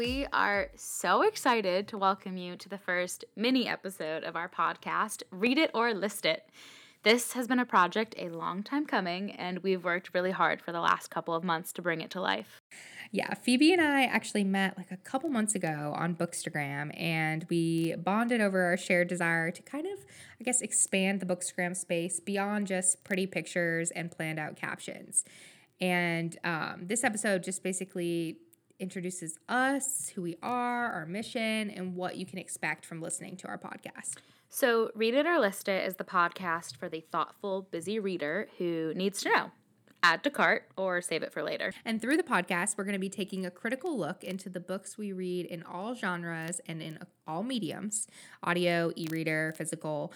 We are so excited to welcome you to the first mini episode of our podcast, Read It or List It. This has been a project a long time coming, and we've worked really hard for the last couple of months to bring it to life. Yeah, Phoebe and I actually met like a couple months ago on Bookstagram, and we bonded over our shared desire to kind of, I guess, expand the Bookstagram space beyond just pretty pictures and planned out captions. And this episode just basically introduces us, who we are, our mission, and what you can expect from listening to our podcast. So Read It or List It is the podcast for the thoughtful, busy reader who needs to know. Add to cart or save it for later. And through the podcast, we're going to be taking a critical look into the books we read in all genres and in all mediums, audio, e-reader, physical,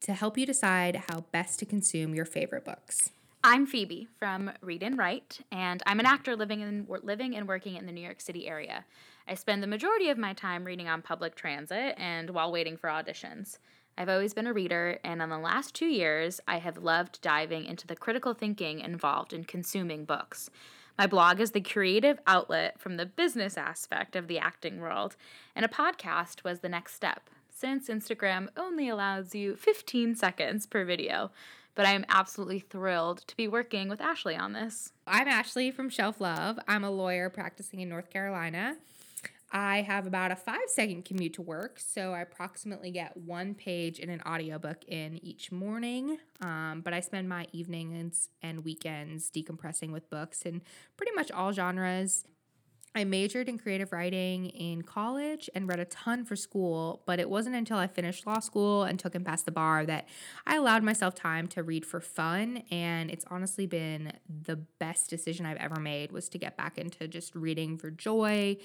to help you decide how best to consume your favorite books. I'm Phoebe from Read and Write, and I'm an actor living and working in the New York City area. I spend the majority of my time reading on public transit and while waiting for auditions. I've always been a reader, and in the last 2 years, I have loved diving into the critical thinking involved in consuming books. My blog is the creative outlet from the business aspect of the acting world, and a podcast was the next step, since Instagram only allows you 15 seconds per video. But I am absolutely thrilled to be working with Ashley on this. I'm Ashley from Shelf Love. I'm a lawyer practicing in North Carolina. I have about a 5-second commute to work, so I approximately get one page in an audiobook in each morning, but I spend my evenings and weekends decompressing with books in pretty much all genres. I majored in creative writing in college and read a ton for school, but it wasn't until I finished law school and took and passed the bar that I allowed myself time to read for fun, and it's honestly been the best decision I've ever made was to get back into just reading for joy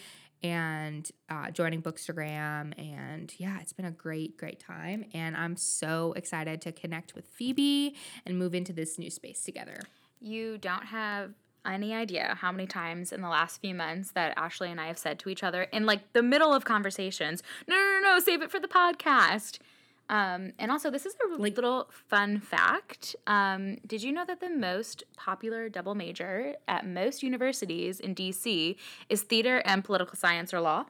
and joining Bookstagram, and yeah, it's been a great time, and I'm so excited to connect with Phoebe and move into this new space together. You don't have any idea how many times in the last few months that Ashley and I have said to each other in like the middle of conversations, no, save it for the podcast. And also this is a little fun fact. Did you know that the most popular double major at most universities in DC is theater and political science or law?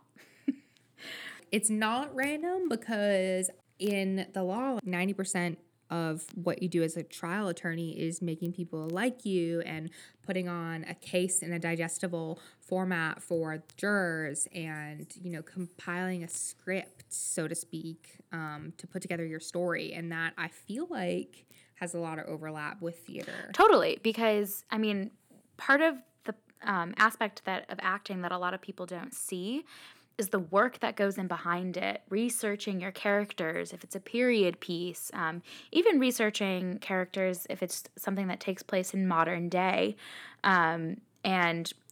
It's not random because in the law, 90% of what you do as a trial attorney is making people like you and putting on a case in a digestible format for jurors and, you know, compiling a script, so to speak, to put together your story. And that I feel like has a lot of overlap with theater. Totally. Because, I mean, part of the aspect that of acting that a lot of people don't see is the work that goes in behind it, researching your characters, if it's a period piece, even researching characters if it's something that takes place in modern day. And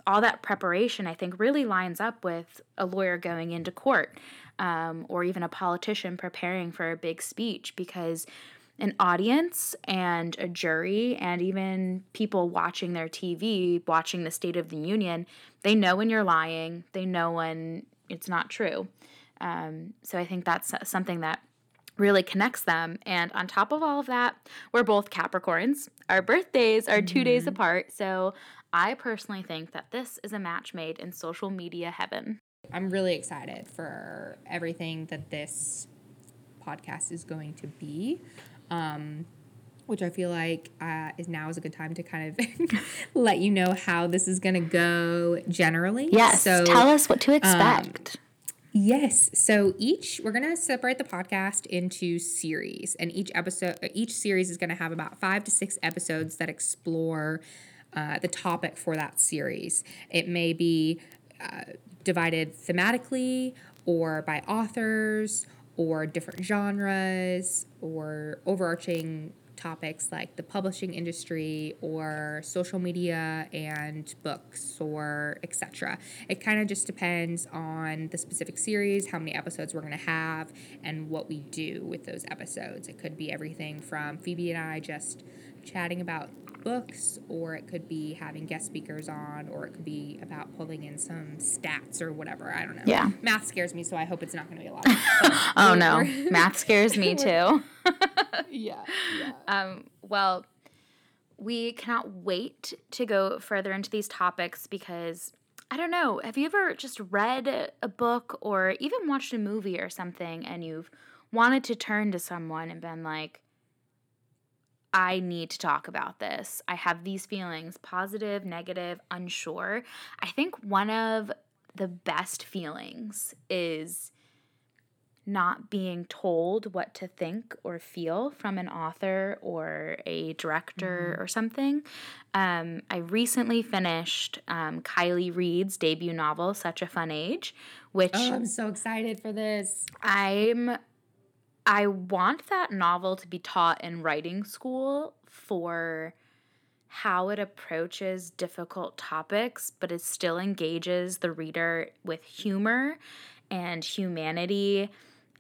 all that preparation, I think, really lines up with a lawyer going into court or even a politician preparing for a big speech, because an audience and a jury and even people watching their TV, watching the State of the Union, they know when you're lying. They know when it's not true. So I think that's something that really connects them. And on top of all of that, we're both Capricorns. Our birthdays are 2 days apart. So I personally think that this is a match made in social media heaven. I'm really excited for everything that this podcast is going to be, which I feel like is a good time to kind of let you know how this is going to go generally. Yes, so, tell us what to expect. Yes, so we're going to separate the podcast into series, and each series is going to have about 5 to 6 episodes that explore the topic for that series. It may be divided thematically or by authors or different genres or overarching topics like the publishing industry or social media and books or etc. It kind of just depends on the specific series, how many episodes we're going to have, and what we do with those episodes. It could be everything from Phoebe and I just chatting about books, or it could be having guest speakers on, or it could be about pulling in some stats or whatever. I don't know. Yeah. Math scares me, so I hope it's not going to be a lot. Oh, no. Math scares me, too. Yeah. Well, we cannot wait to go further into these topics because I don't know, have you ever just read a book or even watched a movie or something and you've wanted to turn to someone and been like, I need to talk about this. I have these feelings, positive, negative, unsure. I think one of the best feelings is not being told what to think or feel from an author or a director or something. I recently finished Kylie Reid's debut novel, Such a Fun Age, which... Oh, I'm so excited for this. I want that novel to be taught in writing school for how it approaches difficult topics, but it still engages the reader with humor and humanity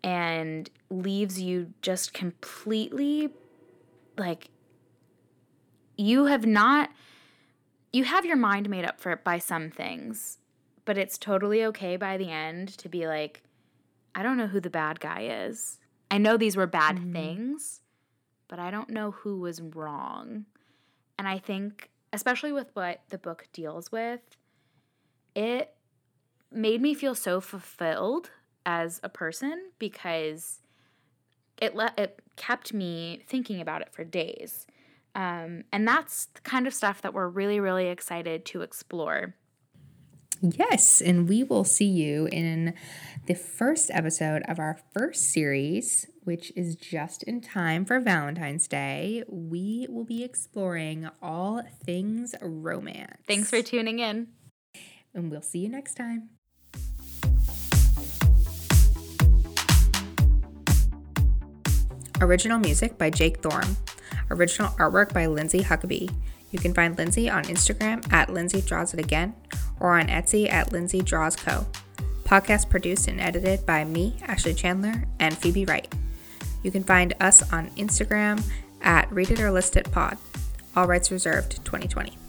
and leaves you just completely, like, you have your mind made up for it by some things, but it's totally okay by the end to be like, I don't know who the bad guy is. I know these were bad things, but I don't know who was wrong. And I think, especially with what the book deals with, it made me feel so fulfilled as a person because it kept me thinking about it for days. And that's the kind of stuff that we're really, really excited to explore. Yes, and we will see you in the first episode of our first series, which is just in time for Valentine's Day. We will be exploring all things romance. Thanks for tuning in. And we'll see you next time. Original music by Jake Thorne. Original artwork by Lindsay Huckabee. You can find Lindsay on Instagram @LindsayDrawsItAgain or on Etsy @LindsayDrawsCo. Podcast produced and edited by me, Ashley Chandler, and Phoebe Wright. You can find us on Instagram @Read It or List It Pod. All rights reserved 2020.